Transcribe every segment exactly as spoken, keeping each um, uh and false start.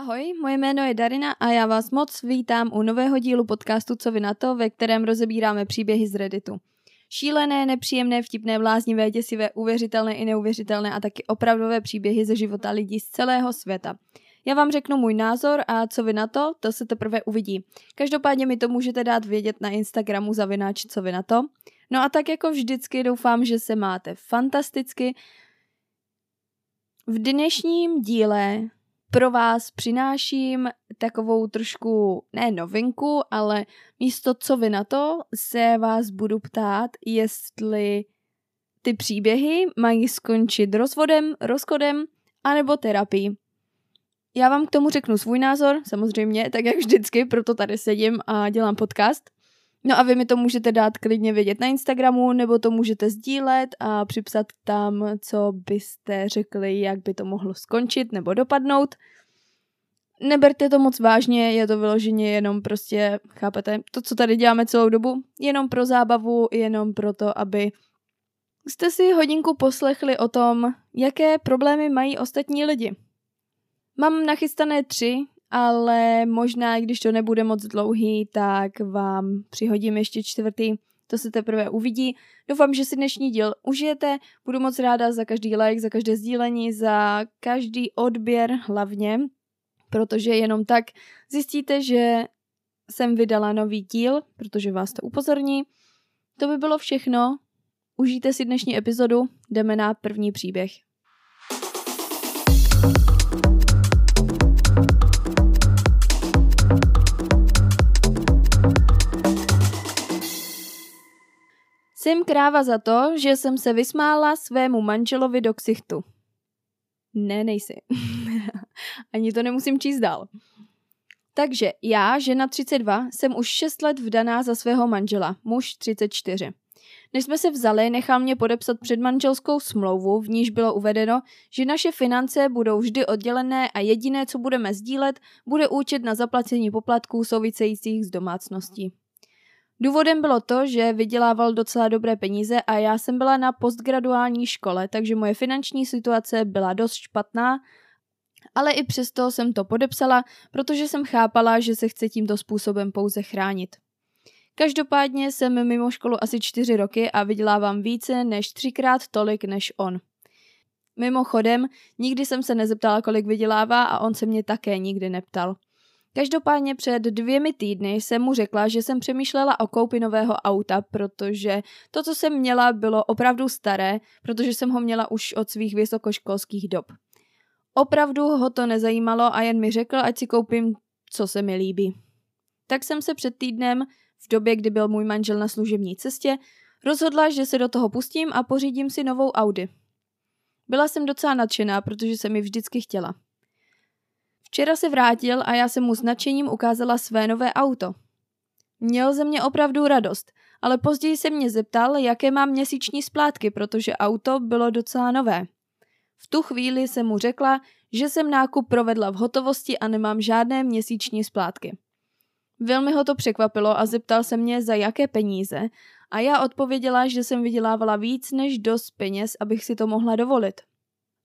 Ahoj, moje jméno je Darina a já vás moc vítám u nového dílu podcastu Co vy na to, ve kterém rozebíráme příběhy z Redditu. Šílené, nepříjemné, vtipné, bláznivé, děsivé, uvěřitelné i neuvěřitelné a taky opravdové příběhy ze života lidí z celého světa. Já vám řeknu můj názor a co vy na to, to se teprve uvidí. Každopádně mi to můžete dát vědět na Instagramu zavináč co vy na to. No a tak jako vždycky doufám, že se máte fantasticky. V dnešním díle pro vás přináším takovou trošku, ne novinku, ale místo co vy na to, se vás budu ptát, jestli ty příběhy mají skončit rozvodem, rozchodem, anebo terapií. Já vám k tomu řeknu svůj názor, samozřejmě, tak jak vždycky, proto tady sedím a dělám podcast. No a vy mi to můžete dát klidně vědět na Instagramu, nebo to můžete sdílet a připsat tam, co byste řekli, jak by to mohlo skončit nebo dopadnout. Neberte to moc vážně, je to vyloženě jenom prostě, chápete, to, co tady děláme celou dobu, jenom pro zábavu, jenom proto, aby jste si hodinku poslechli o tom, jaké problémy mají ostatní lidi. Mám nachystané tři, ale možná, když to nebude moc dlouhý, tak vám přihodím ještě čtvrtý, to se teprve uvidí. Doufám, že si dnešní díl užijete, budu moc ráda za každý like, za každé sdílení, za každý odběr hlavně, protože jenom tak zjistíte, že jsem vydala nový díl, protože vás to upozorní. To by bylo všechno, užijte si dnešní epizodu, jdeme na první příběh. Jsem kráva za to, že jsem se vysmála svému manželovi do ksichtu. Ne, nejsi. Ani to nemusím číst dál. Takže já, žena třicet dva, jsem už šest let vdaná za svého manžela, muž třicet čtyři. Než jsme se vzali, nechal mě podepsat předmanželskou smlouvu, v níž bylo uvedeno, že naše finance budou vždy oddělené a jediné, co budeme sdílet, bude účet na zaplacení poplatků souvisejících s domácností. Důvodem bylo to, že vydělával docela dobré peníze a já jsem byla na postgraduální škole, takže moje finanční situace byla dost špatná, ale i přesto jsem to podepsala, protože jsem chápala, že se chci tímto způsobem pouze chránit. Každopádně jsem mimo školu asi čtyři roky a vydělávám více než třikrát tolik než on. Mimochodem, nikdy jsem se nezeptala, kolik vydělává a on se mě také nikdy neptal. Každopádně před dvěmi týdny jsem mu řekla, že jsem přemýšlela o koupi nového auta, protože to, co jsem měla, bylo opravdu staré, protože jsem ho měla už od svých vysokoškolských dob. Opravdu ho to nezajímalo a jen mi řekl, ať si koupím, co se mi líbí. Tak jsem se před týdnem, v době, kdy byl můj manžel na služební cestě, rozhodla, že se do toho pustím a pořídím si novou Audi. Byla jsem docela nadšená, protože jsem ji vždycky chtěla. Včera se vrátil a já jsem mu s nadšením ukázala své nové auto. Měl ze mě opravdu radost, ale později se mě zeptal, jaké mám měsíční splátky, protože auto bylo docela nové. V tu chvíli jsem mu řekla, že jsem nákup provedla v hotovosti a nemám žádné měsíční splátky. Velmi ho to překvapilo a zeptal se mě, za jaké peníze, a já odpověděla, že jsem vydělávala víc než dost peněz, abych si to mohla dovolit.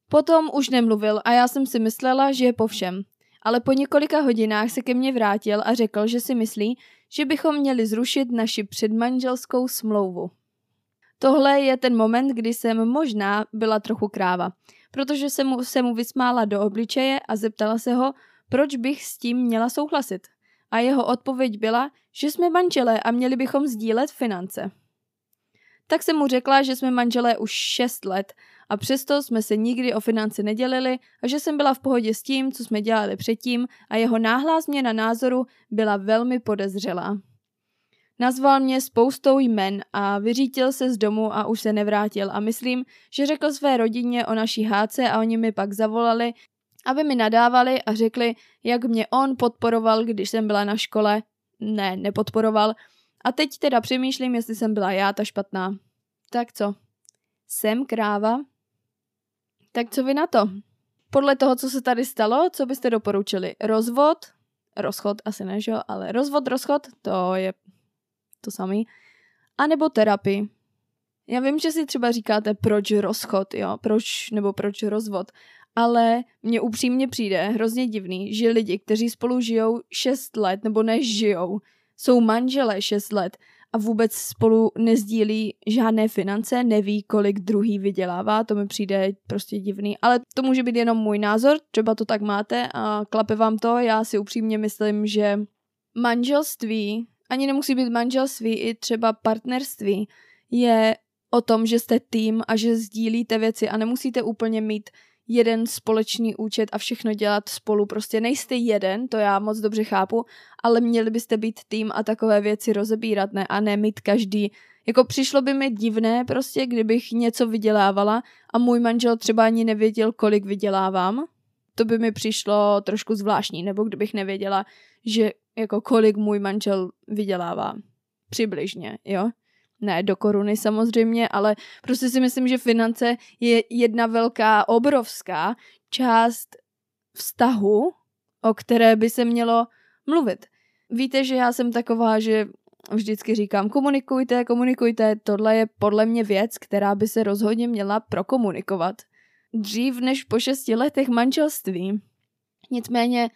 Potom už nemluvil a já jsem si myslela, že je po všem. Ale po několika hodinách se ke mně vrátil a řekl, že si myslí, že bychom měli zrušit naši předmanželskou smlouvu. Tohle je ten moment, kdy jsem možná byla trochu kráva, protože jsem mu, se mu vysmála do obličeje a zeptala se ho, proč bych s tím měla souhlasit. A jeho odpověď byla, že jsme manželé a měli bychom sdílet finance. Tak jsem mu řekla, že jsme manželé už šest let a přesto jsme se nikdy o finance nedělili a že jsem byla v pohodě s tím, co jsme dělali předtím a jeho náhlá změna názoru byla velmi podezřelá. Nazval mě spoustou jmen a vyřítil se z domu a už se nevrátil a myslím, že řekl své rodině o naší hádce a oni mi pak zavolali, aby mi nadávali a řekli, jak mě on podporoval, když jsem byla na škole. Ne, nepodporoval. A teď teda přemýšlím, jestli jsem byla já ta špatná. Tak co? Jsem kráva? Tak co vy na to? Podle toho, co se tady stalo, co byste doporučili? Rozvod? Rozchod asi ne, že jo? Ale rozvod, rozchod, to je to samý. A nebo terapii. Já vím, že si třeba říkáte, proč rozchod, jo? Proč nebo proč rozvod. ale mně upřímně přijde hrozně divný, že lidi, kteří spolu žijou šest let, nebo nežijou, jsou manželé šest let a vůbec spolu nezdílí žádné finance, neví, kolik druhý vydělává, to mi přijde prostě divný. Ale to může být jenom můj názor, třeba to tak máte a klape vám to, já si upřímně myslím, že manželství, ani nemusí být manželství, i třeba partnerství, je o tom, že jste tým a že sdílíte věci a nemusíte úplně mít jeden společný účet a všechno dělat spolu. Prostě nejste jeden, to já moc dobře chápu, ale měli byste být tým a takové věci rozebírat, ne? A ne mít každý. Jako přišlo by mi divné prostě, kdybych něco vydělávala a můj manžel třeba ani nevěděl, kolik vydělávám. To by mi přišlo trošku zvláštní, nebo kdybych nevěděla, že jako kolik můj manžel vydělává. Přibližně, jo? Ne do koruny samozřejmě, ale prostě si myslím, že finance je jedna velká, obrovská část vztahu, o které by se mělo mluvit. Víte, že já jsem taková, že vždycky říkám komunikujte, komunikujte, tohle je podle mě věc, která by se rozhodně měla prokomunikovat. Dřív než po šesti letech manželství. Nicméně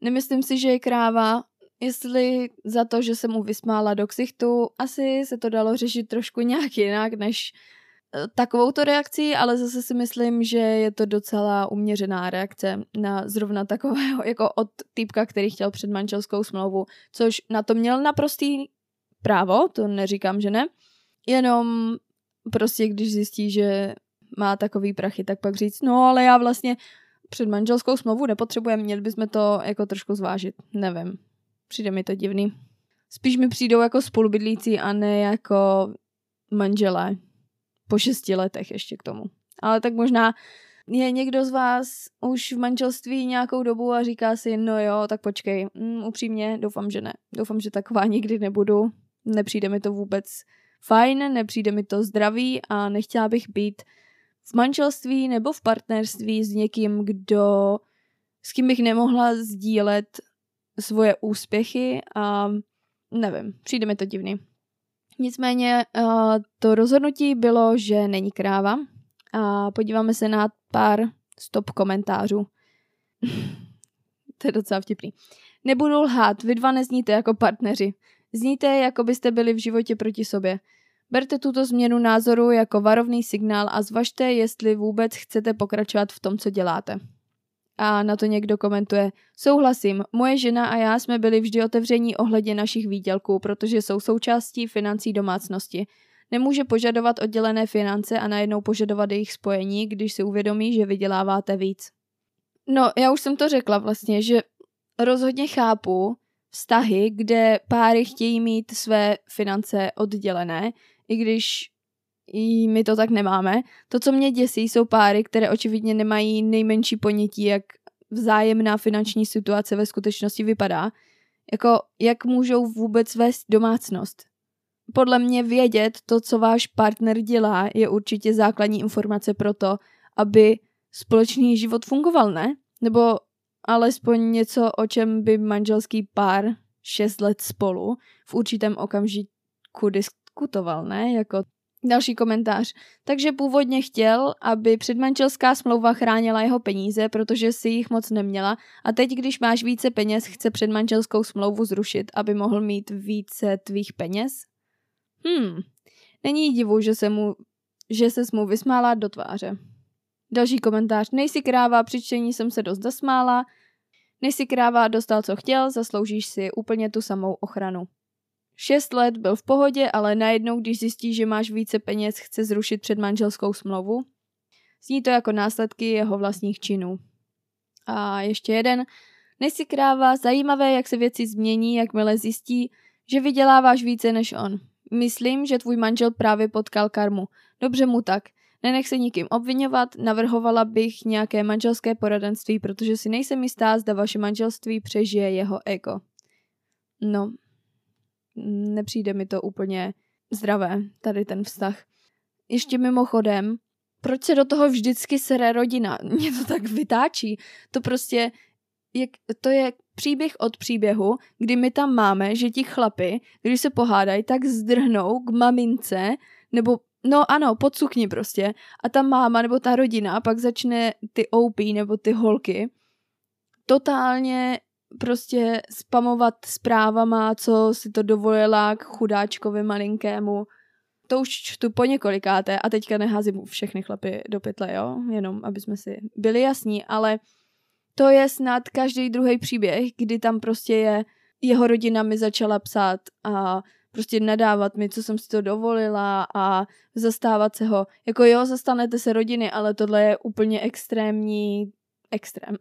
nemyslím si, že je kráva, jestli za to, že jsem mu vysmála do ksichtu, asi se to dalo řešit trošku nějak jinak než takovouto reakcí, ale zase si myslím, že je to docela uměřená reakce na zrovna takového, jako od týpka, který chtěl předmanželskou smlouvu, což na to měl naprostý právo, to neříkám, že ne, jenom prostě když zjistí, že má takový prachy, tak pak říct, no ale já vlastně předmanželskou smlouvu nepotřebujeme, měli bychom to jako trošku zvážit, nevím. Přijde mi to divný. Spíš mi přijdou jako spolubydlící a ne jako manželé. Po šesti letech ještě k tomu. Ale tak možná je někdo z vás už v manželství nějakou dobu a říká si, no jo, tak počkej. Mm, upřímně, doufám, že ne. Doufám, že taková nikdy nebudu. Nepřijde mi to vůbec fajn, nepřijde mi to zdravý a nechtěla bych být v manželství nebo v partnerství s někým, kdo, s kým bych nemohla sdílet svoje úspěchy a nevím, přijde mi to divný. Nicméně to rozhodnutí bylo, že není kráva a podíváme se na pár stop komentářů. To je docela vtipný. Nebudu lhát, vy dva nezníte jako partneři. Zníte, jako byste byli v životě proti sobě. Berte tuto změnu názoru jako varovný signál a zvažte, jestli vůbec chcete pokračovat v tom, co děláte. A na to někdo komentuje, souhlasím, moje žena a já jsme byli vždy otevření ohledně našich výdělků, protože jsou součástí financí domácnosti. Nemůže požadovat oddělené finance a najednou požadovat jejich spojení, když si uvědomí, že vyděláváte víc. No, já už jsem to řekla vlastně, že rozhodně chápu vztahy, kde páry chtějí mít své finance oddělené, i když i my to tak nemáme. To, co mě děsí, jsou páry, které očividně nemají nejmenší ponětí, jak vzájemná finanční situace ve skutečnosti vypadá. Jako, jak můžou vůbec vést domácnost? Podle mě vědět to, co váš partner dělá, je určitě základní informace pro to, aby společný život fungoval, ne? Nebo alespoň něco, o čem by manželský pár šest let spolu v určitém okamžiku diskutoval, ne? Jako další komentář. Takže původně chtěl, aby předmanželská smlouva chránila jeho peníze, protože si jich moc neměla a teď, když máš více peněz, chce předmanželskou smlouvu zrušit, aby mohl mít více tvých peněz? Hmm. Není divu, že se mu, že ses mu vysmála do tváře. Další komentář. Nejsi kráva, při čtení jsem se dost zasmála. Nejsi kráva, dostal co chtěl, zasloužíš si úplně tu samou ochranu. Šest let byl v pohodě, ale najednou, když zjistí, že máš více peněz, chce zrušit předmanželskou smlouvu. Zní to jako následky jeho vlastních činů. A ještě jeden. Nejsi kráva, zajímavé, jak se věci změní, jakmile zjistí, že vyděláváš více než on. Myslím, že tvůj manžel právě potkal karmu. Dobře mu tak. Nenech se nikým obviňovat, navrhovala bych nějaké manželské poradenství, protože si nejsem jistá, zda vaše manželství přežije jeho ego. No, nepřijde mi to úplně zdravé, tady ten vztah. Ještě mimochodem, proč se do toho vždycky sere rodina? Mě to tak vytáčí. To prostě, je, to je příběh od příběhu, kdy my tam máme, že ti chlapi, když se pohádají, tak zdrhnou k mamince, nebo No ano, pod sukni prostě. A ta máma nebo ta rodina pak začne ty O P nebo ty holky totálně prostě spamovat zprávama, co si to dovolila k chudáčkovi malinkému. To už čtu po několikáté a teďka neházím všechny chlapy do pytle, jo? Jenom, aby jsme si byli jasní, ale to je snad každý druhý příběh, kdy tam prostě je, jeho rodina mi začala psát a prostě nadávat mi, co jsem si to dovolila a zastávat se ho. Jako jo, zastanete se rodiny, ale tohle je úplně extrémní extrém.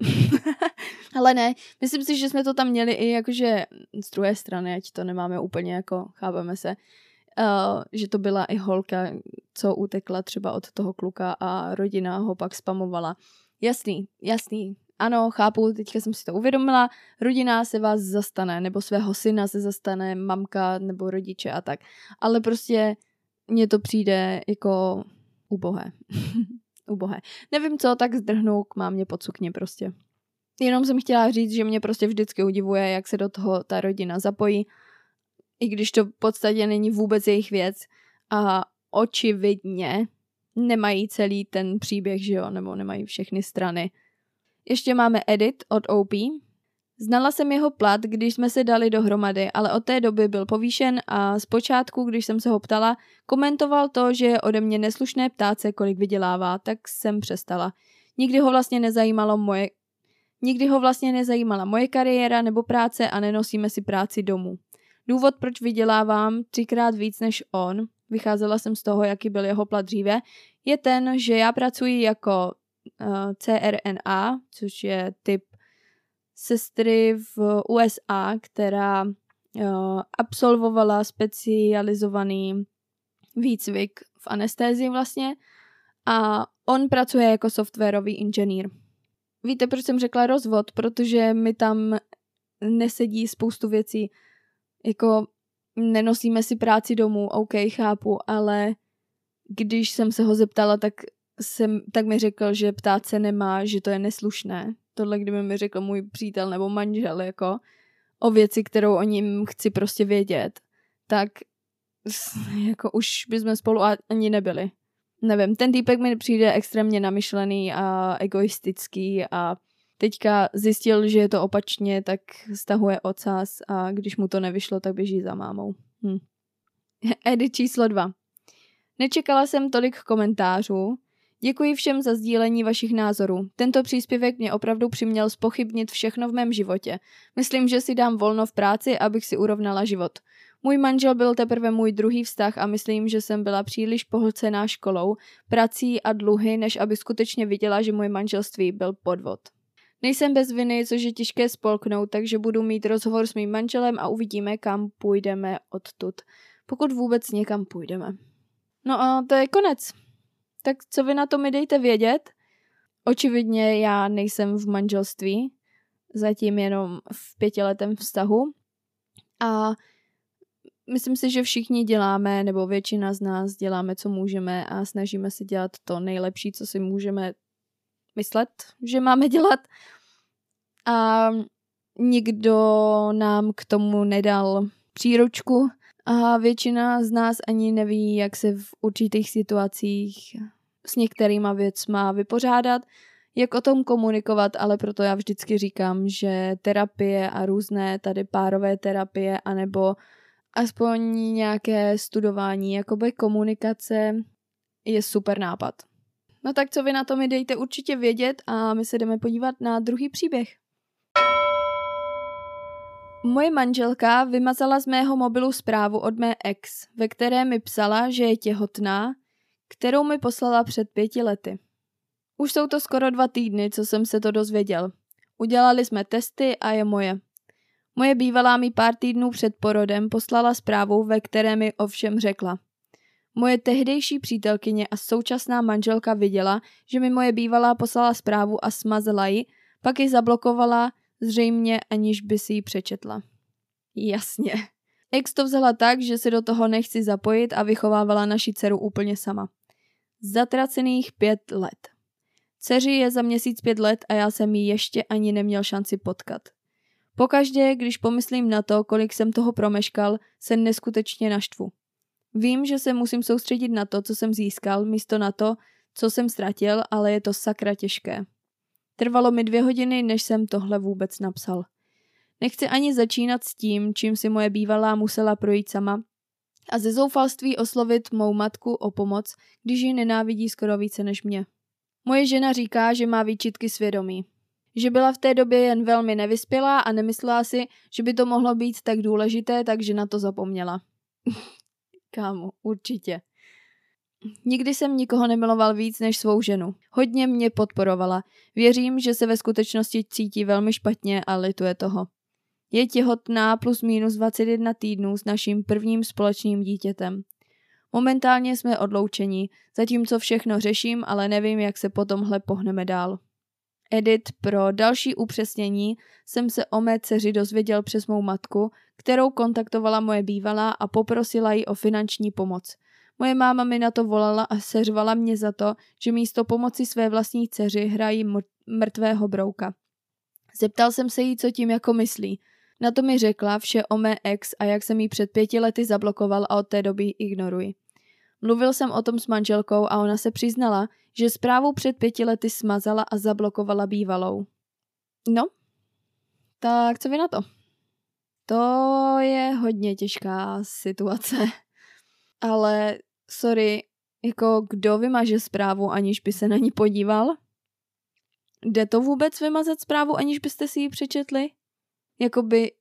Ale ne, myslím si, že jsme to tam měli i jakože z druhé strany, ať to nemáme úplně jako, chápeme se, uh, že to byla i holka, co utekla třeba od toho kluka a rodina ho pak spamovala. Jasný, jasný. Ano, chápu, teďka jsem si to uvědomila, rodina se vás zastane, nebo svého syna se zastane, mamka nebo rodiče a tak. Ale prostě mně to přijde jako ubohé. Ubohé. Nevím co, tak zdrhnu k mámě pod sukni prostě. Jenom jsem chtěla říct, že mě prostě vždycky udivuje, jak se do toho ta rodina zapojí, i když to v podstatě není vůbec jejich věc a očividně nemají celý ten příběh, že jo, nebo nemají všechny strany. Ještě máme edit od O P. Znala jsem jeho plat, když jsme se dali dohromady, ale od té doby byl povýšen a zpočátku, když jsem se ho ptala, komentoval to, že je ode mě neslušné ptát se, kolik vydělává, tak jsem přestala. Nikdy ho vlastně nezajímalo moje... Nikdy ho vlastně nezajímala moje kariéra nebo práce a nenosíme si práci domů. Důvod, proč vydělávám třikrát víc než on, vycházela jsem z toho, jaký byl jeho plat dříve, je ten, že já pracuji jako... C R N A, což je typ sestry v U S A, která absolvovala specializovaný výcvik v anestézii vlastně a on pracuje jako softwarový inženýr. Víte, proč jsem řekla rozvod? Protože mi tam nesedí spoustu věcí, jako nenosíme si práci domů, OK, chápu, ale když jsem se ho zeptala, tak Jsem, tak mi řekl, že ptát se nemá, že to je neslušné. Tohle, kdyby mi řekl můj přítel nebo manžel, jako o věci, kterou o ním chci prostě vědět, tak jako už bychom spolu ani nebyli. Nevím, ten týpek mi přijde extrémně namyšlený a egoistický a teďka zjistil, že je to opačně, tak stahuje ocas a když mu to nevyšlo, tak běží za mámou. Hm. Edit číslo dva. Nečekala jsem tolik komentářů. Děkuji všem za sdílení vašich názorů. Tento příspěvek mě opravdu přiměl zpochybnit všechno v mém životě. Myslím, že si dám volno v práci, abych si urovnala život. Můj manžel byl teprve můj druhý vztah a myslím, že jsem byla příliš pohlcená školou, prací a dluhy, než aby skutečně viděla, že moje manželství byl podvod. Nejsem bez viny, což je těžké spolknout, takže budu mít rozhovor s mým manželem a uvidíme, kam půjdeme odtud. Pokud vůbec někam půjdeme. No a to je konec. Tak co vy na to mi dejte vědět? Očividně já nejsem v manželství, zatím jenom v pětiletém vztahu. A myslím si, že všichni děláme, nebo většina z nás děláme, co můžeme a snažíme se dělat to nejlepší, co si můžeme myslet, že máme dělat. A nikdo nám k tomu nedal příručku. A většina z nás ani neví, jak se v určitých situacích s některýma věcma vypořádat, jak o tom komunikovat, ale proto já vždycky říkám, že terapie a různé tady párové terapie anebo aspoň nějaké studování, jakoby komunikace je super nápad. No tak co vy na to mi dejte určitě vědět a my se jdeme podívat na druhý příběh. Moje manželka vymazala z mého mobilu zprávu od mé ex, ve které mi psala, že je těhotná, kterou mi poslala před pěti lety. Už jsou to skoro dva týdny, co jsem se to dozvěděl. Udělali jsme testy a je moje. Moje bývalá mi pár týdnů před porodem poslala zprávu, ve které mi ovšem řekla. Moje tehdejší přítelkyně a současná manželka viděla, že mi moje bývalá poslala zprávu a smazala ji, pak ji zablokovala, zřejmě aniž by si ji přečetla. Jasně. Ex to vzala tak, že se do toho nechci zapojit a vychovávala naši dceru úplně sama. Zatracených pět let. Dceři je za měsíc pět let a já jsem ji ještě ani neměl šanci potkat. Pokaždé, když pomyslím na to, kolik jsem toho promeškal, se neskutečně naštvu. Vím, že se musím soustředit na to, co jsem získal, místo na to, co jsem ztratil, ale je to sakra těžké. Trvalo mi dvě hodiny, než jsem tohle vůbec napsal. Nechci ani začínat s tím, čím si moje bývalá musela projít sama a ze zoufalství oslovit mou matku o pomoc, když ji nenávidí skoro více než mě. Moje žena říká, že má výčitky svědomí. Že byla v té době jen velmi nevyspělá a nemyslela si, že by to mohlo být tak důležité, takže na to zapomněla. Kámo, určitě. Nikdy jsem nikoho nemiloval víc než svou ženu. Hodně mě podporovala. Věřím, že se ve skutečnosti cítí velmi špatně a lituje toho. Je těhotná plus minus dvacet jedna týdnů s naším prvním společným dítětem. Momentálně jsme odloučení, zatímco všechno řeším, ale nevím, jak se po tomhle pohneme dál. Edit pro další upřesnění jsem se o mé dceři dozvěděl přes mou matku, kterou kontaktovala moje bývalá a poprosila ji o finanční pomoc. Moje máma mi na to volala a seřvala mě za to, že místo pomoci své vlastní dceři hrají mrtvého brouka. Zeptal jsem se jí, co tím jako myslí. Na to mi řekla vše o mé ex a jak jsem jí před pěti lety zablokoval a od té doby ignoruji. Mluvil jsem o tom s manželkou a ona se přiznala, že zprávu před pěti lety smazala a zablokovala bývalou. No, tak co vy na to? To je hodně těžká situace. Ale, sorry, jako kdo vymaže zprávu, aniž by se na ní podíval? Jde to vůbec vymazat zprávu, aniž byste si ji přečetli? Jakoby,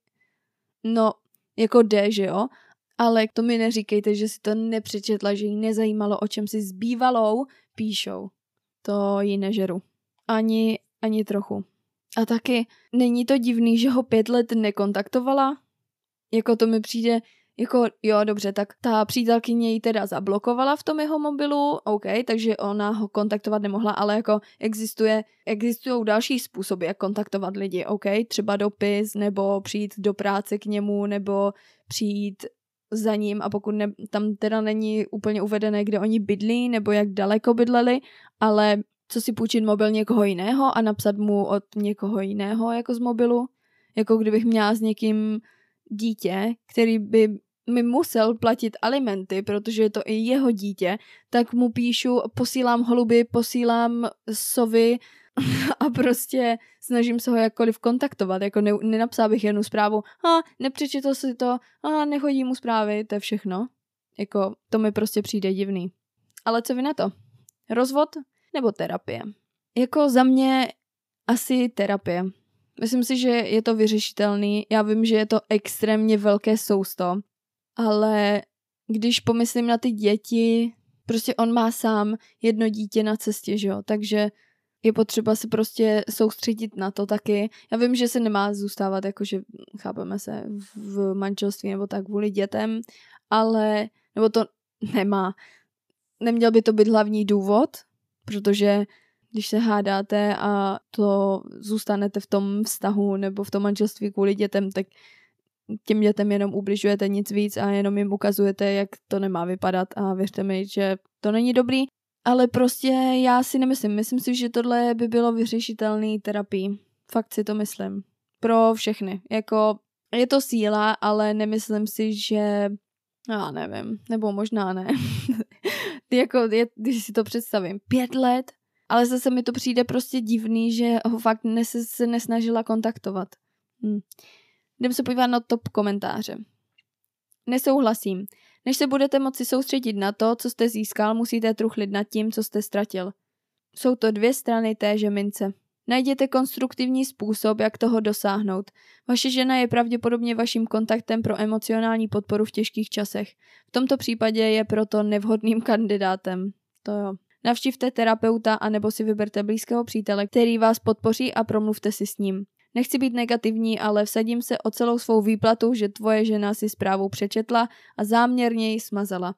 no, jako jde, že jo? Ale to mi neříkejte, že si to nepřečetla, že ji nezajímalo, o čem si s bývalou píšou. To ji nežeru. Ani, ani trochu. A taky, není to divný, že ho pět let nekontaktovala? Jako to mi přijde... Jako, jo, dobře, tak ta přítelkyně ji teda zablokovala v tom jeho mobilu, OK, takže ona ho kontaktovat nemohla, ale jako existuje, existují další způsoby, jak kontaktovat lidi, OK, třeba dopis, nebo přijít do práce k němu, nebo přijít za ním a pokud ne, tam teda není úplně uvedené, kde oni bydlí, nebo jak daleko bydleli, ale co si půjčit mobil někoho jiného a napsat mu od někoho jiného jako z mobilu, jako kdybych měla s někým dítě, který by mi musel platit alimenty, protože je to i jeho dítě, tak mu píšu, posílám holuby, posílám sovy a prostě snažím se ho jakkoliv kontaktovat, jako ne, nenapsal bych jednu zprávu, a nepřečetl si to, a nechodí mu zprávy, to je všechno. Jako, to mi prostě přijde divný. Ale co vy na to? Rozvod nebo terapie? Jako za mě asi terapie. Myslím si, že je to vyřešitelný. Já vím, že je to extrémně velké sousto, ale když pomyslím na ty děti, prostě on má sám jedno dítě na cestě, že jo, takže je potřeba se prostě soustředit na to taky. Já vím, že se nemá zůstávat, jakože chápeme se v manželství nebo tak kvůli dětem, ale, nebo to nemá. Neměl by to být hlavní důvod, protože když se hádáte a to zůstanete v tom vztahu nebo v tom manželství kvůli dětem, tak těm dětem jenom ubližujete, nic víc, a jenom jim ukazujete, jak to nemá vypadat, a věřte mi, že to není dobrý. Ale prostě já si nemyslím. Myslím si, že tohle by bylo vyřešitelný terapií. Fakt si to myslím. Pro všechny. Jako je to síla, ale nemyslím si, že... Já nevím. Nebo možná ne. Jako, je, když si to představím. Pět let... Ale zase mi to přijde prostě divný, že ho fakt nes, se nesnažila kontaktovat. Hm. Jdem se podívat na top komentáře. Nesouhlasím. Než se budete moci soustředit na to, co jste získal, musíte truchlit nad tím, co jste ztratil. Jsou to dvě strany téže mince. Najděte konstruktivní způsob, jak toho dosáhnout. Vaše žena je pravděpodobně vaším kontaktem pro emocionální podporu v těžkých časech. V tomto případě je proto nevhodným kandidátem. To jo. Navštivte terapeuta anebo si vyberte blízkého přítele, který vás podpoří, a promluvte si s ním. Nechci být negativní, ale vsadím se o celou svou výplatu, že tvoje žena si zprávu přečetla a záměrně ji smazala.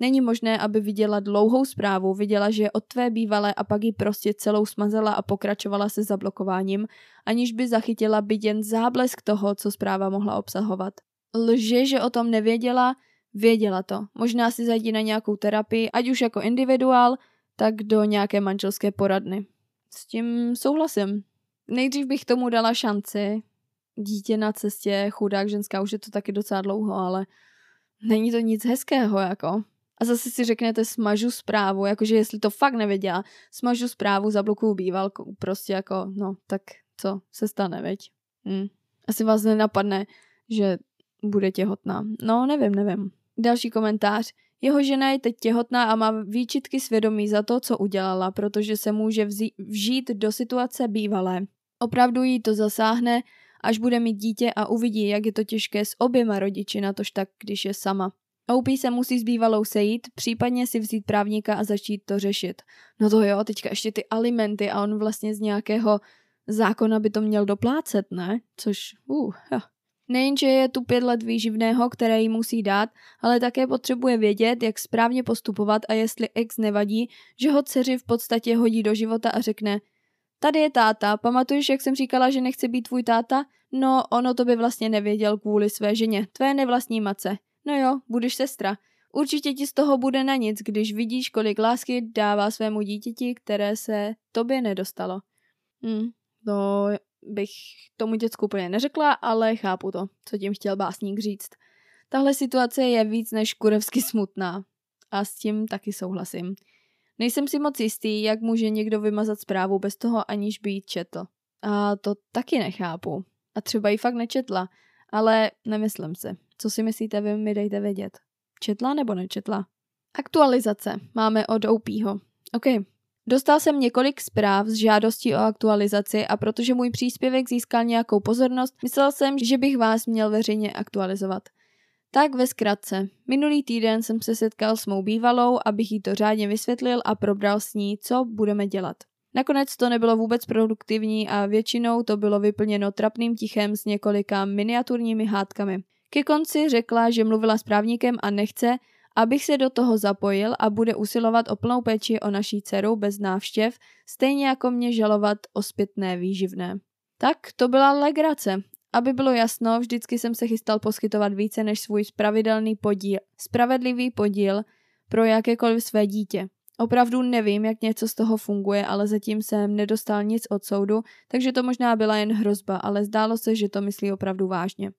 Není možné, aby viděla dlouhou zprávu, viděla, že je od tvé bývalé, a pak ji prostě celou smazala a pokračovala se zablokováním, aniž by zachytila byť jen záblesk toho, co zpráva mohla obsahovat. Lže, že o tom nevěděla, věděla to. Možná si zajdi na nějakou terapii, ať už jako individuál, tak do nějaké manželské poradny. S tím souhlasím. Nejdřív bych tomu dala šanci. Dítě na cestě, chudák ženská, už je to taky docela dlouho, ale není to nic hezkého, jako. A zase si řeknete, smažu zprávu, jakože jestli to fakt nevěděla, smažu zprávu, zablokuju bývalku, prostě jako, no, tak co se stane, veď? Hm. Asi vás nenapadne, že bude těhotná. No, nevím, nevím. Další komentář. Jeho žena je teď těhotná a má výčitky svědomí za to, co udělala, protože se může vzít, vžít do situace bývalé. Opravdu jí to zasáhne, až bude mít dítě a uvidí, jak je to těžké s oběma rodiči, natož tak, když je sama. O P se musí s bývalou sejít, případně si vzít právníka a začít to řešit. No to jo, teďka ještě ty alimenty a on vlastně z nějakého zákona by to měl doplácet, ne? Což, uh, jo. Nejenže je tu pět let výživného, které jí musí dát, ale také potřebuje vědět, jak správně postupovat a jestli ex nevadí, že ho dceři v podstatě hodí do života a řekne: tady je táta, pamatuješ, jak jsem říkala, že nechci být tvůj táta? No, ono to by vlastně nevěděl kvůli své ženě, tvé nevlastní matce. No jo, budeš sestra. Určitě ti z toho bude na nic, když vidíš, kolik lásky dává svému dítěti, které se tobě nedostalo. Hm, to bych tomu děcku úplně neřekla, ale chápu to, co tím chtěl básník říct. Tahle situace je víc než kurevsky smutná. A s tím taky souhlasím. Nejsem si moc jistý, jak může někdo vymazat zprávu bez toho, aniž by ji četl. A to taky nechápu. A třeba ji fakt nečetla, ale nemyslím si. Co si myslíte, vy mi dejte vědět. Četla nebo nečetla? Aktualizace máme od O Pího. OK. Dostal jsem několik zpráv s žádostí o aktualizaci a protože můj příspěvek získal nějakou pozornost, myslel jsem, že bych vás měl veřejně aktualizovat. Tak ve zkratce, minulý týden jsem se setkal s mou bývalou, abych jí to řádně vysvětlil a probral s ní, co budeme dělat. Nakonec to nebylo vůbec produktivní a většinou to bylo vyplněno trapným tichem s několika miniaturními hádkami. Ke konci řekla, že mluvila s právníkem a nechce, abych se do toho zapojil a bude usilovat o plnou péči o naší dceru bez návštěv, stejně jako mě žalovat o zpětné výživné. Tak to byla legrace. Aby bylo jasno, vždycky jsem se chystal poskytovat více než svůj spravedlivý podíl, spravedlivý podíl pro jakékoliv své dítě. Opravdu nevím, jak něco z toho funguje, ale zatím jsem nedostal nic od soudu, takže to možná byla jen hrozba, ale zdálo se, že to myslí opravdu vážně.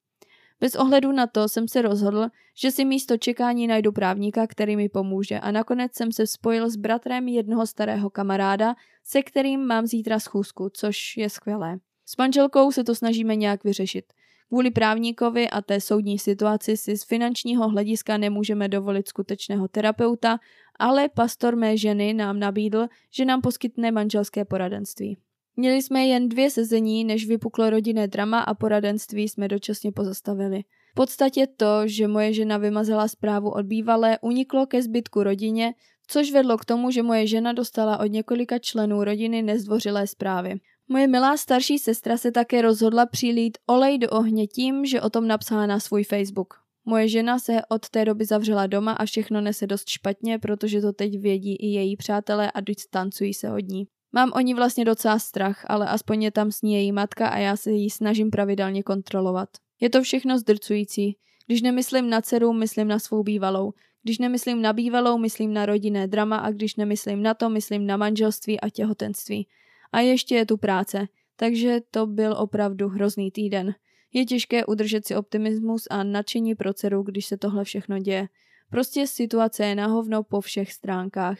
Bez ohledu na to jsem se rozhodl, že si místo čekání najdu právníka, který mi pomůže a nakonec jsem se spojil s bratrem jednoho starého kamaráda, se kterým mám zítra schůzku, což je skvělé. S manželkou se to snažíme nějak vyřešit. Kvůli právníkovi a té soudní situaci si z finančního hlediska nemůžeme dovolit skutečného terapeuta, ale pastor mé ženy nám nabídl, že nám poskytne manželské poradenství. Měli jsme jen dvě sezení, než vypuklo rodinné drama a poradenství jsme dočasně pozastavili. V podstatě to, že moje žena vymazala zprávu od bývalé, uniklo ke zbytku rodině, což vedlo k tomu, že moje žena dostala od několika členů rodiny nezdvořilé zprávy. Moje milá starší sestra se také rozhodla přilít olej do ohně tím, že o tom napsala na svůj Facebook. Moje žena se od té doby zavřela doma a všechno nese dost špatně, protože to teď vědí i její přátelé a distancují se od ní. Mám o ní vlastně docela strach, ale aspoň je tam s ní její matka a já se jí snažím pravidelně kontrolovat. Je to všechno zdrcující. Když nemyslím na dceru, myslím na svou bývalou. Když nemyslím na bývalou, myslím na rodinné drama a když nemyslím na to, myslím na manželství a těhotenství. A ještě je tu práce, takže to byl opravdu hrozný týden. Je těžké udržet si optimismus a nadšení pro dceru, když se tohle všechno děje. Prostě situace je na hovno po všech stránkách.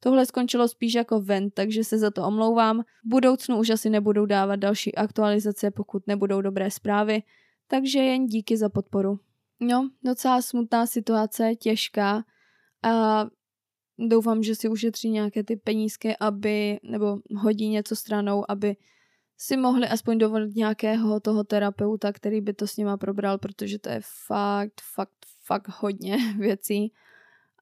Tohle skončilo spíš jako ven, takže se za to omlouvám. V budoucnu už asi nebudou dávat další aktualizace, pokud nebudou dobré zprávy, takže jen díky za podporu. No, docela smutná situace, těžká a doufám, že si ušetří nějaké ty penízky, aby, nebo hodí něco stranou, aby si mohli aspoň dovolit nějakého toho terapeuta, který by to s nima probral, protože to je fakt, fakt, fakt hodně věcí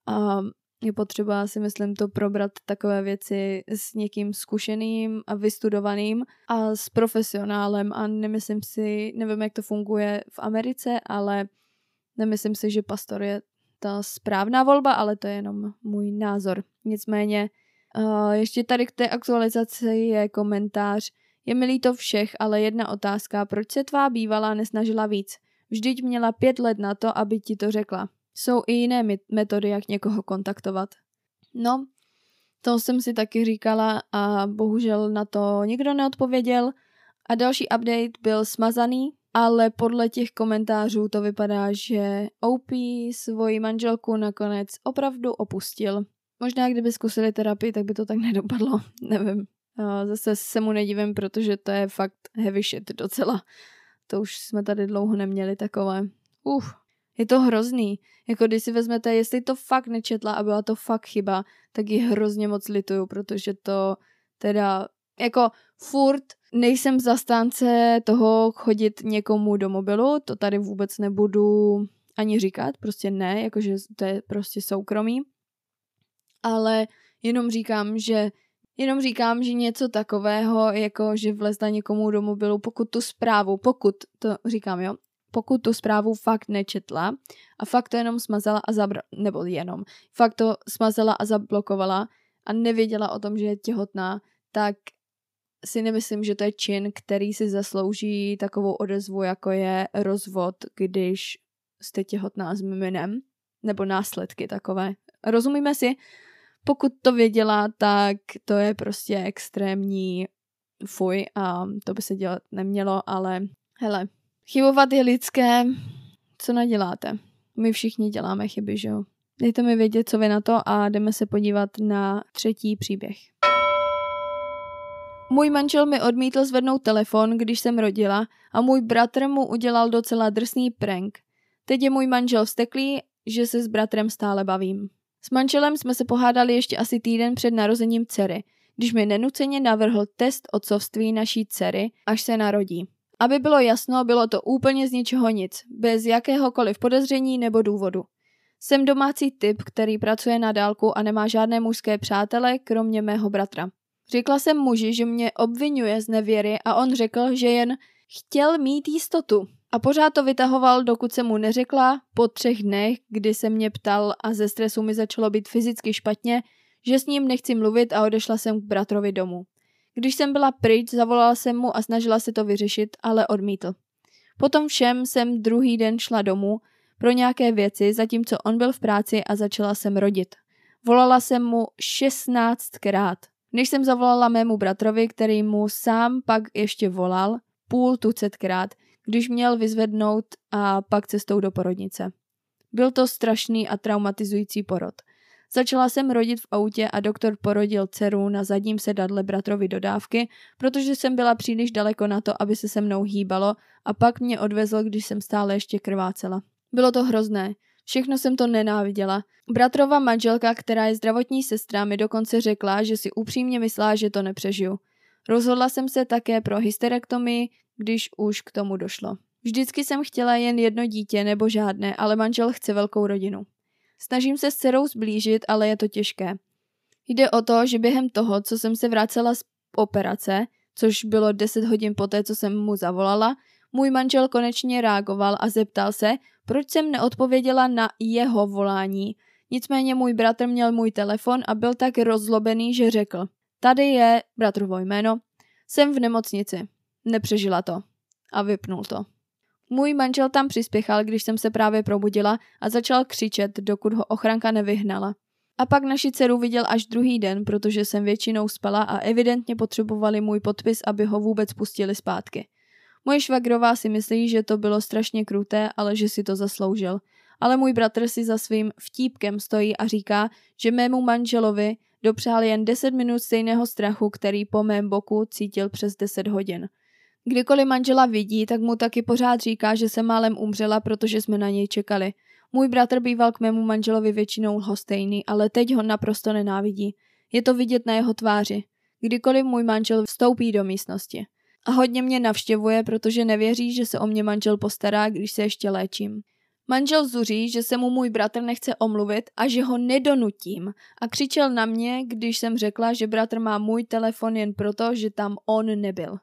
a je potřeba, si myslím, to probrat takové věci s někým zkušeným a vystudovaným a s profesionálem a nemyslím si, nevím, jak to funguje v Americe, ale nemyslím si, že pastor je ta správná volba, ale to je jenom můj názor. Nicméně uh, ještě tady k té aktualizaci je komentář. Je mi líto všech, ale jedna otázka. Proč se tvá bývalá nesnažila víc? Vždyť měla pět let na to, aby ti to řekla. Jsou i jiné metody, jak někoho kontaktovat. No, to jsem si taky říkala a bohužel na to nikdo neodpověděl. A další update byl smazaný, ale podle těch komentářů to vypadá, že O P svoji manželku nakonec opravdu opustil. Možná kdyby zkusili terapii, tak by to tak nedopadlo, nevím. Zase se mu nedivím, protože to je fakt heavy shit docela. To už jsme tady dlouho neměli takové. Uf, je to hrozný. Jako když si vezmete, jestli to fakt nečetla a byla to fakt chyba, tak ji hrozně moc lituju, protože to teda, jako furt nejsem zastánce toho chodit někomu do mobilu, to tady vůbec nebudu ani říkat, prostě ne, jakože to je prostě soukromí. Ale jenom říkám, že Jenom říkám, že něco takového, jako že vlezla někomu do mobilu, pokud tu zprávu, pokud, to říkám jo, pokud tu zprávu fakt nečetla a fakt to jenom smazala a zabra, nebo jenom, fakt to smazala a zablokovala a nevěděla o tom, že je těhotná, tak si nemyslím, že to je čin, který si zaslouží takovou odezvu, jako je rozvod, když jste těhotná s miminem, nebo následky takové. Rozumíme si? Pokud to věděla, tak to je prostě extrémní fuj a to by se dělat nemělo, ale hele, chybovat je lidské, co naděláte? My všichni děláme chyby, že jo? Dejte mi vědět, co vy na to a jdeme se podívat na třetí příběh. Můj manžel mi odmítl zvednout telefon, když jsem rodila a můj bratr mu udělal docela drsný prank. Teď je můj manžel vzteklý, že se s bratrem stále bavím. S manželem jsme se pohádali ještě asi týden před narozením dcery, když mi nenuceně navrhl test otcovství naší dcery, až se narodí. Aby bylo jasno, bylo to úplně z ničeho nic, bez jakéhokoliv podezření nebo důvodu. Jsem domácí typ, který pracuje na dálku a nemá žádné mužské přátele, kromě mého bratra. Řekla jsem muži, že mě obvinuje z nevěry a on řekl, že jen chtěl mít jistotu. A pořád to vytahoval, dokud jsem mu neřekla, po třech dnech, kdy se mě ptal a ze stresu mi začalo být fyzicky špatně, že s ním nechci mluvit a odešla jsem k bratrovi domů. Když jsem byla pryč, zavolala jsem mu a snažila se to vyřešit, ale odmítl. Potom všem jsem druhý den šla domů pro nějaké věci, zatímco on byl v práci a začala jsem rodit. Volala jsem mu šestnáctkrát. Než jsem zavolala mému bratrovi, který mu sám pak ještě volal, půl tucetkrát, když měl vyzvednout a pak cestou do porodnice. Byl to strašný a traumatizující porod. Začala jsem rodit v autě a doktor porodil dceru na zadním sedadle bratrovi do dávky, protože jsem byla příliš daleko na to, aby se se mnou hýbalo a pak mě odvezl, když jsem stále ještě krvácela. Bylo to hrozné. Všechno jsem to nenáviděla. Bratrova manželka, která je zdravotní sestra, mi dokonce řekla, že si upřímně myslela, že to nepřežiju. Rozhodla jsem se také pro hysterektomii, když už k tomu došlo. Vždycky jsem chtěla jen jedno dítě nebo žádné, ale manžel chce velkou rodinu. Snažím se s dcerou zblížit, ale je to těžké. Jde o to, že během toho, co jsem se vracela z operace, což bylo deset hodin poté, co jsem mu zavolala, můj manžel konečně reagoval a zeptal se, proč jsem neodpověděla na jeho volání. Nicméně můj bratr měl můj telefon a byl tak rozlobený, že řekl, tady je bratrovo jméno, jsem v nemocnici. Nepřežila to. A vypnul to. Můj manžel tam přispěchal, když jsem se právě probudila a začal křičet, dokud ho ochranka nevyhnala. A pak naši dceru viděl až druhý den, protože jsem většinou spala a evidentně potřebovali můj podpis, aby ho vůbec pustili zpátky. Moje švagrová si myslí, že to bylo strašně kruté, ale že si to zasloužil. Ale můj bratr si za svým vtípkem stojí a říká, že mému manželovi dopřál jen deset minut stejného strachu, který po mém boku cítil přes deset hodin. Kdykoliv manžela vidí, tak mu taky pořád říká, že jsem málem umřela, protože jsme na něj čekali. Můj bratr býval k mému manželovi většinou lhostejný, ale teď ho naprosto nenávidí. Je to vidět na jeho tváři. Kdykoliv můj manžel vstoupí do místnosti. A hodně mě navštěvuje, protože nevěří, že se o mě manžel postará, když se ještě léčím. Manžel zuří, že se mu můj bratr nechce omluvit a že ho nedonutím. A křičel na mě, když jsem řekla, že bratr má můj telefon jen proto, že tam on nebyl.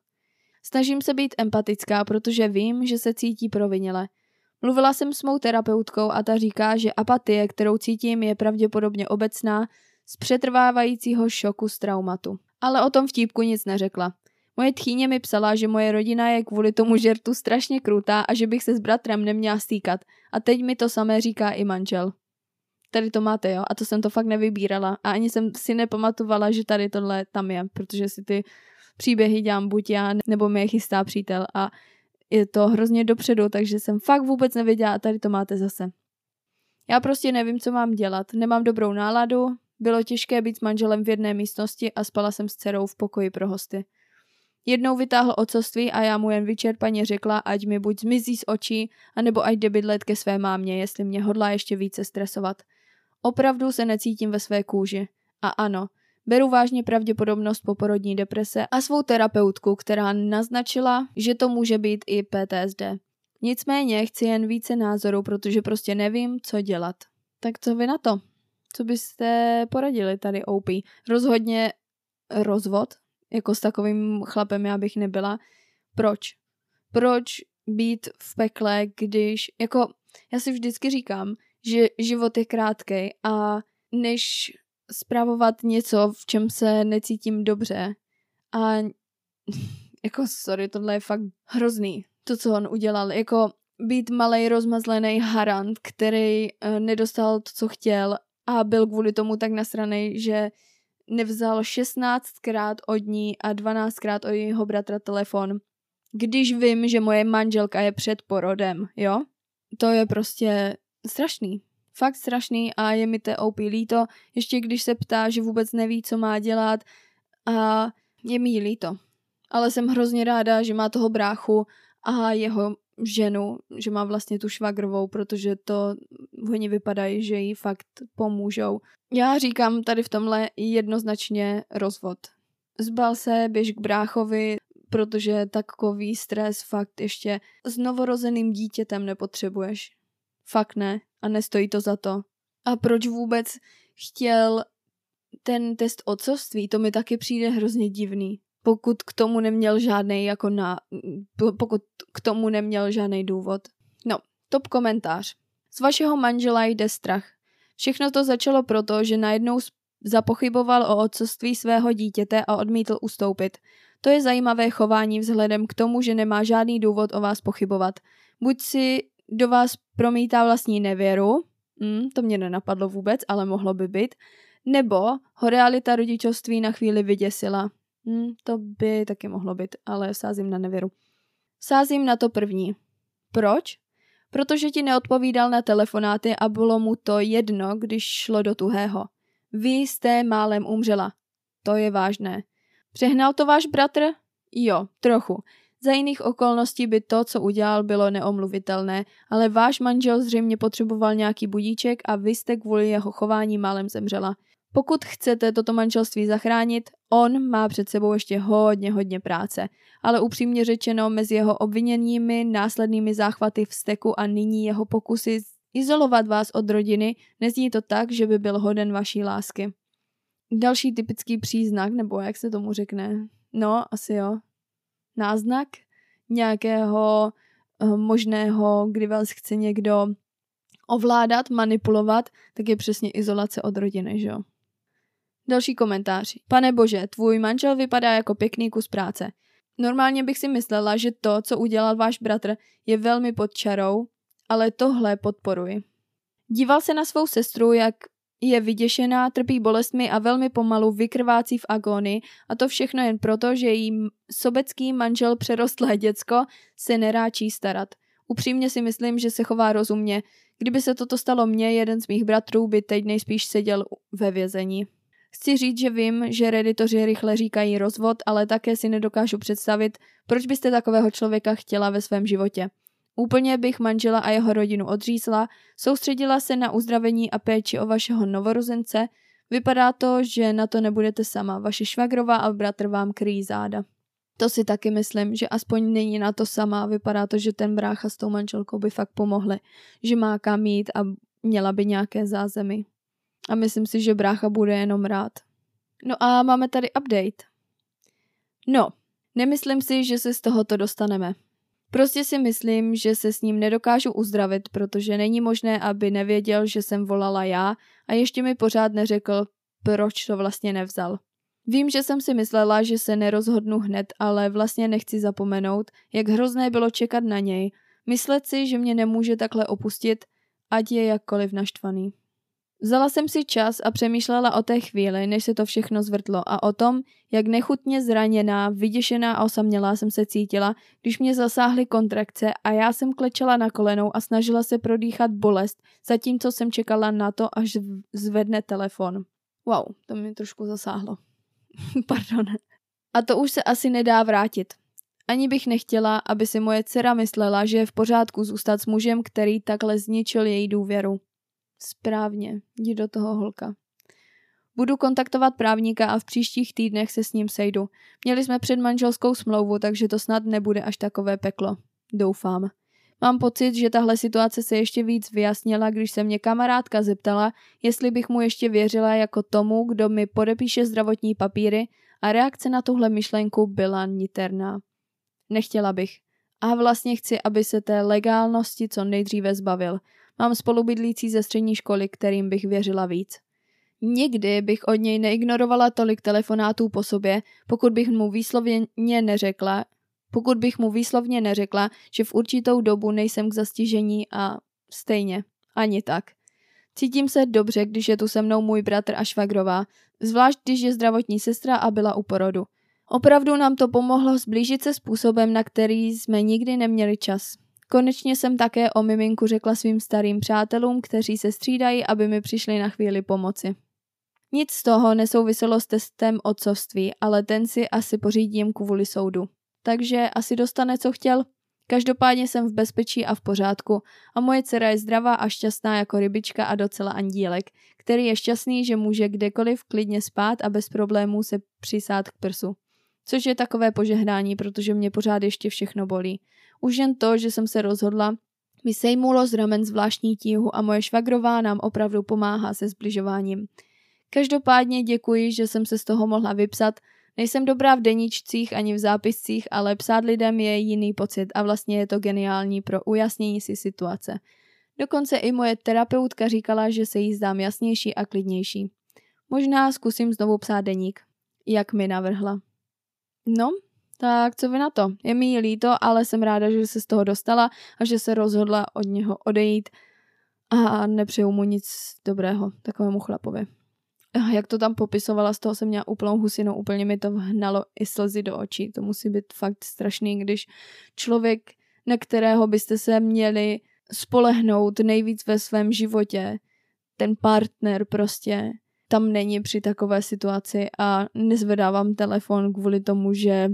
Snažím se být empatická, protože vím, že se cítí proviněle. Mluvila jsem s mou terapeutkou a ta říká, že apatie, kterou cítím, je pravděpodobně obecná z přetrvávajícího šoku z traumatu. Ale o tom vtípku nic neřekla. Moje tchýně mi psala, že moje rodina je kvůli tomu žertu strašně krutá a že bych se s bratrem neměla stýkat. A teď mi to samé říká i manžel. Tady to máte, jo? A to jsem to fakt nevybírala. A ani jsem si nepamatovala, že tady tohle tam je, protože si ty příběhy dělám buď já, nebo mi je chystá přítel a je to hrozně dopředu, takže jsem fakt vůbec nevěděla a tady to máte zase. Já prostě nevím, co mám dělat, nemám dobrou náladu, bylo těžké být s manželem v jedné místnosti a spala jsem s dcerou v pokoji pro hosty. Jednou vytáhl otcovství a já mu jen vyčerpaně řekla, ať mi buď zmizí z očí, anebo ať jde bydlet ke své mámě, jestli mě hodlá ještě více stresovat. Opravdu se necítím ve své kůži. A ano, beru vážně pravděpodobnost poporodní deprese a svou terapeutku, která naznačila, že to může být i P T S D. Nicméně chci jen více názorů, protože prostě nevím, co dělat. Tak co vy na to? Co byste poradili tady O P? Rozhodně rozvod? Jako s takovým chlapem já bych nebyla. Proč? Proč být v pekle, když... Jako, já si vždycky říkám, že život je krátkej a než spravovat něco, v čem se necítím dobře a jako, sorry, tohle je fakt hrozný, to, co on udělal. Jako být malej, rozmazlený harant, který nedostal to, co chtěl a byl kvůli tomu tak nasranej, že nevzal šestnáctkrát od ní a dvanáctkrát od jeho bratra telefon, když vím, že moje manželka je před porodem, jo? To je prostě strašný. Fakt strašný a je mi té O P líto, ještě když se ptá, že vůbec neví, co má dělat a je mi líto. Ale jsem hrozně ráda, že má toho bráchu a jeho ženu, že má vlastně tu švagrovou, protože to oni vypadají, že jí fakt pomůžou. Já říkám tady v tomhle jednoznačně rozvod. Zbal se, běž k bráchovi, protože takový stres fakt ještě s novorozeným dítětem nepotřebuješ. Fakt ne a nestojí to za to. A proč vůbec chtěl ten test otcovství, to mi taky přijde hrozně divný. Pokud k tomu neměl žádnej jako na, pokud k tomu neměl žádnej důvod. No, top komentář. Z vašeho manžela jde strach. Všechno to začalo proto, že najednou zapochyboval o otcovství svého dítěte a odmítl ustoupit. To je zajímavé chování vzhledem k tomu, že nemá žádný důvod o vás pochybovat. Buď si do vás promítá vlastní nevěru, hmm, to mě nenapadlo vůbec, ale mohlo by být, nebo ho realita rodičovství na chvíli vyděsila. Hmm, to by taky mohlo být, ale sázím na nevěru. Sázím na to první. Proč? Protože ti neodpovídal na telefonáty a bylo mu to jedno, když šlo do tuhého. Vy jste málem umřela. To je vážné. Přehnal to váš bratr? Jo, trochu. Za jiných okolností by to, co udělal, bylo neomluvitelné, ale váš manžel zřejmě potřeboval nějaký budíček a vy jste kvůli jeho chování málem zemřela. Pokud chcete toto manželství zachránit, on má před sebou ještě hodně, hodně práce. Ale upřímně řečeno, mezi jeho obviněními, následnými záchvaty vzteku a nyní jeho pokusy izolovat vás od rodiny, nezní to tak, že by byl hoden vaší lásky. Další typický příznak, nebo jak se tomu řekne? No, asi jo. Náznak nějakého možného, kdy vás chce někdo ovládat, manipulovat, tak je přesně izolace od rodiny, že jo? Další komentář. Pane bože, tvůj manžel vypadá jako pěkný kus práce. Normálně bych si myslela, že to, co udělal váš bratr, je velmi pod čarou, ale tohle podporuji. Díval se na svou sestru, jak je vyděšená, trpí bolestmi a velmi pomalu vykrvácí v agónii a to všechno jen proto, že jí sobecký manžel přerostlé děcko se neráčí starat. Upřímně si myslím, že se chová rozumně. Kdyby se toto stalo mně, jeden z mých bratrů by teď nejspíš seděl ve vězení. Chci říct, že vím, že reditoři rychle říkají rozvod, ale také si nedokážu představit, proč byste takového člověka chtěla ve svém životě. Úplně bych manžela a jeho rodinu odřízla, soustředila se na uzdravení a péči o vašeho novorozence. Vypadá to, že na to nebudete sama. Vaše švagrová a bratr vám kryjí záda. To si taky myslím, že aspoň není na to sama. Vypadá to, že ten brácha s tou manželkou by fakt pomohli. Že má kam jít a měla by nějaké zázemí. A myslím si, že brácha bude jenom rád. No a máme tady update. No, nemyslím si, že se z tohoto dostaneme. Prostě si myslím, že se s ním nedokážu uzdravit, protože není možné, aby nevěděl, že jsem volala já a ještě mi pořád neřekl, proč to vlastně nevzal. Vím, že jsem si myslela, že se nerozhodnu hned, ale vlastně nechci zapomenout, jak hrozné bylo čekat na něj. Myslet si, že mě nemůže takhle opustit, ať je jakkoliv naštvaný. Vzala jsem si čas a přemýšlela o té chvíli, než se to všechno zvrtlo a o tom, jak nechutně zraněná, vyděšená a osamělá jsem se cítila, když mě zasáhly kontrakce a já jsem klečela na kolenou a snažila se prodýchat bolest, zatímco jsem čekala na to, až zvedne telefon. Wow, to mě trošku zasáhlo. Pardon. A to už se asi nedá vrátit. Ani bych nechtěla, aby si moje dcera myslela, že je v pořádku zůstat s mužem, který takhle zničil její důvěru. Správně, jdi do toho, holka. Budu kontaktovat právníka a v příštích týdnech se s ním sejdu. Měli jsme předmanželskou smlouvu, takže to snad nebude až takové peklo. Doufám. Mám pocit, že tahle situace se ještě víc vyjasnila, když se mě kamarádka zeptala, jestli bych mu ještě věřila jako tomu, kdo mi podepíše zdravotní papíry, a reakce na tuhle myšlenku byla niterná. Nechtěla bych. A vlastně chci, aby se té legálnosti co nejdříve zbavil. Mám spolubydlící ze střední školy, kterým bych věřila víc. Nikdy bych od něj neignorovala tolik telefonátů po sobě, pokud bych mu výslovně neřekla, pokud bych mu výslovně neřekla, že v určitou dobu nejsem k zastižení a stejně, ani tak. Cítím se dobře, když je tu se mnou můj bratr a švagrová, zvlášť když je zdravotní sestra a byla u porodu. Opravdu nám to pomohlo zblížit se způsobem, na který jsme nikdy neměli čas. Konečně jsem také o miminku řekla svým starým přátelům, kteří se střídají, aby mi přišli na chvíli pomoci. Nic z toho nesouviselo s testem otcovství, ale ten si asi pořídím kvůli soudu. Takže asi dostane, co chtěl. Každopádně jsem v bezpečí a v pořádku a moje dcera je zdravá a šťastná jako rybička a docela andílek, který je šťastný, že může kdekoliv klidně spát a bez problémů se přisát k prsu. Což je takové požehnání, protože mě pořád ještě všechno bolí. Už jen to, že jsem se rozhodla, mi sejmulo z ramen zvláštní tíhu a moje švagrová nám opravdu pomáhá se zbližováním. Každopádně děkuji, že jsem se z toho mohla vypsat. Nejsem dobrá v deníčcích ani v zápiscích, ale psát lidem je jiný pocit a vlastně je to geniální pro ujasnění si situace. Dokonce i moje terapeutka říkala, že se jí zdám jasnější a klidnější. Možná zkusím znovu psát deník, jak mi navrhla. No, tak co vy na to? Je mi jí líto, ale jsem ráda, že se z toho dostala a že se rozhodla od něho odejít a nepřeju mu nic dobrého takovému chlapovi. Jak to tam popisovala, z toho jsem měla úplnou husinu, úplně mi to vhnalo i slzy do očí. To musí být fakt strašný, když člověk, na kterého byste se měli spolehnout nejvíc ve svém životě, ten partner prostě, tam není při takové situaci a nezvedá vám telefon kvůli tomu, že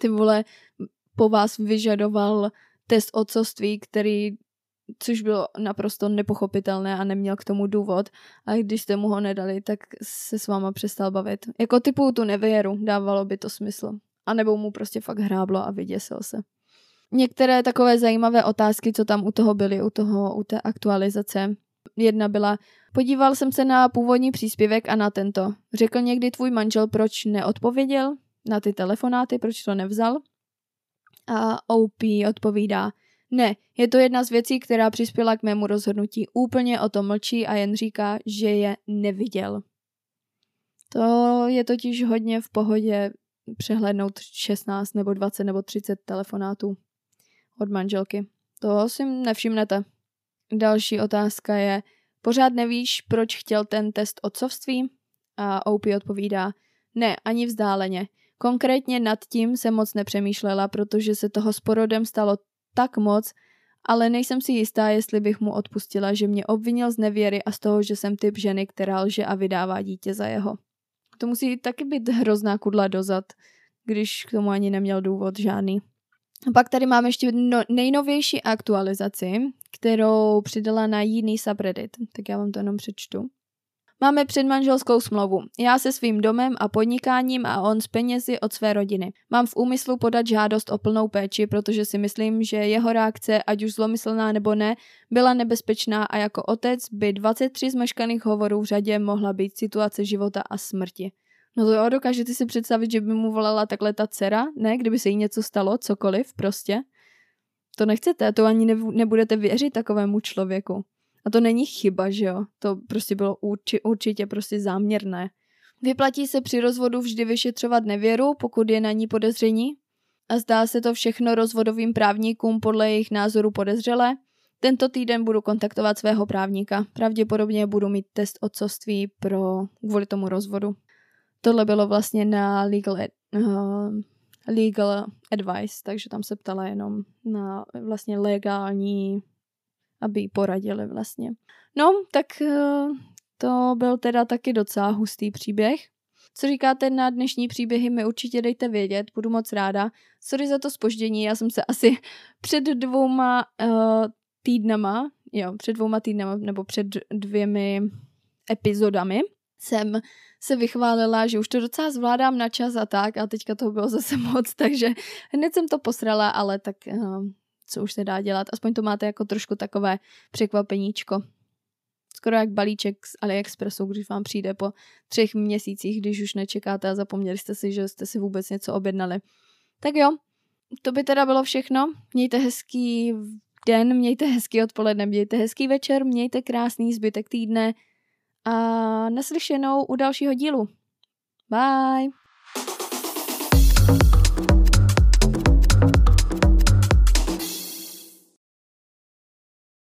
ty vole po vás vyžadoval test otcovství, který, což bylo naprosto nepochopitelné a neměl k tomu důvod, a když jste mu ho nedali, tak se s váma přestal bavit. Jako typu tu nevěru, dávalo by to smysl. A nebo mu prostě fakt hráblo a vyděsil se. Některé takové zajímavé otázky, co tam u toho byly, u toho, u té aktualizace. Jedna byla, podíval jsem se na původní příspěvek a na tento. Řekl někdy tvůj manžel, proč neodpověděl na ty telefonáty, proč to nevzal? A O P odpovídá, ne, je to jedna z věcí, která přispěla k mému rozhodnutí. Úplně o tom mlčí a jen říká, že je neviděl. To je totiž hodně v pohodě přehlédnout šestnáct nebo dvacet nebo třicet telefonátů od manželky. Toho si nevšimnete. Další otázka je, pořád nevíš, proč chtěl ten test otcovství? A O P odpovídá, ne, ani vzdáleně. Konkrétně nad tím jsem moc nepřemýšlela, protože se toho s porodem stalo tak moc, ale nejsem si jistá, jestli bych mu odpustila, že mě obvinil z nevěry a z toho, že jsem typ ženy, která lže a vydává dítě za jeho. To musí taky být hrozná kudla dozad, když k tomu ani neměl důvod žádný. A pak tady máme ještě no, nejnovější aktualizaci, kterou přidala na jiný subreddit, tak já vám to jenom přečtu. Máme předmanželskou smlouvu. Já se svým domem a podnikáním a on s penězi od své rodiny. Mám v úmyslu podat žádost o plnou péči, protože si myslím, že jeho reakce, ať už zlomyslná nebo ne, byla nebezpečná a jako otec by dvacet tři zmeškaných hovorů v řadě mohla být situace života a smrti. No to jo, dokážete si představit, že by mu volala takhle ta dcera, ne? Kdyby se jí něco stalo, cokoliv prostě. To nechcete, to ani nebudete věřit takovému člověku. A to není chyba, že jo? To prostě bylo urči, určitě prostě záměrné. Vyplatí se při rozvodu vždy vyšetřovat nevěru, pokud je na ní podezření? A zdá se to všechno rozvodovým právníkům podle jejich názoru podezřelé? Tento týden budu kontaktovat svého právníka. Pravděpodobně budu mít test otcovství pro, kvůli tomu rozvodu. Tohle bylo vlastně na legal, ad, uh, legal advice, takže tam se ptala jenom na vlastně legální, aby jí poradili vlastně. No, tak uh, to byl teda taky docela hustý příběh. Co říkáte na dnešní příběhy, mi určitě dejte vědět, budu moc ráda. Sorry za to zpoždění, já jsem se asi před dvouma uh, týdnama, jo, před dvouma týdnama nebo před dvěmi epizodami jsem se vychválila, že už to docela zvládám na čas a tak, a teďka toho bylo zase moc, takže hned jsem to posrala, ale tak uh, co už se dá dělat, aspoň to máte jako trošku takové překvapeníčko. Skoro jak balíček z AliExpressu, když vám přijde po třech měsících, když už nečekáte a zapomněli jste si, že jste si vůbec něco objednali. Tak jo, to by teda bylo všechno. Mějte hezký den, mějte hezký odpoledne, mějte hezký večer, mějte krásný zbytek týdne a naslyšenou u dalšího dílu. Bye!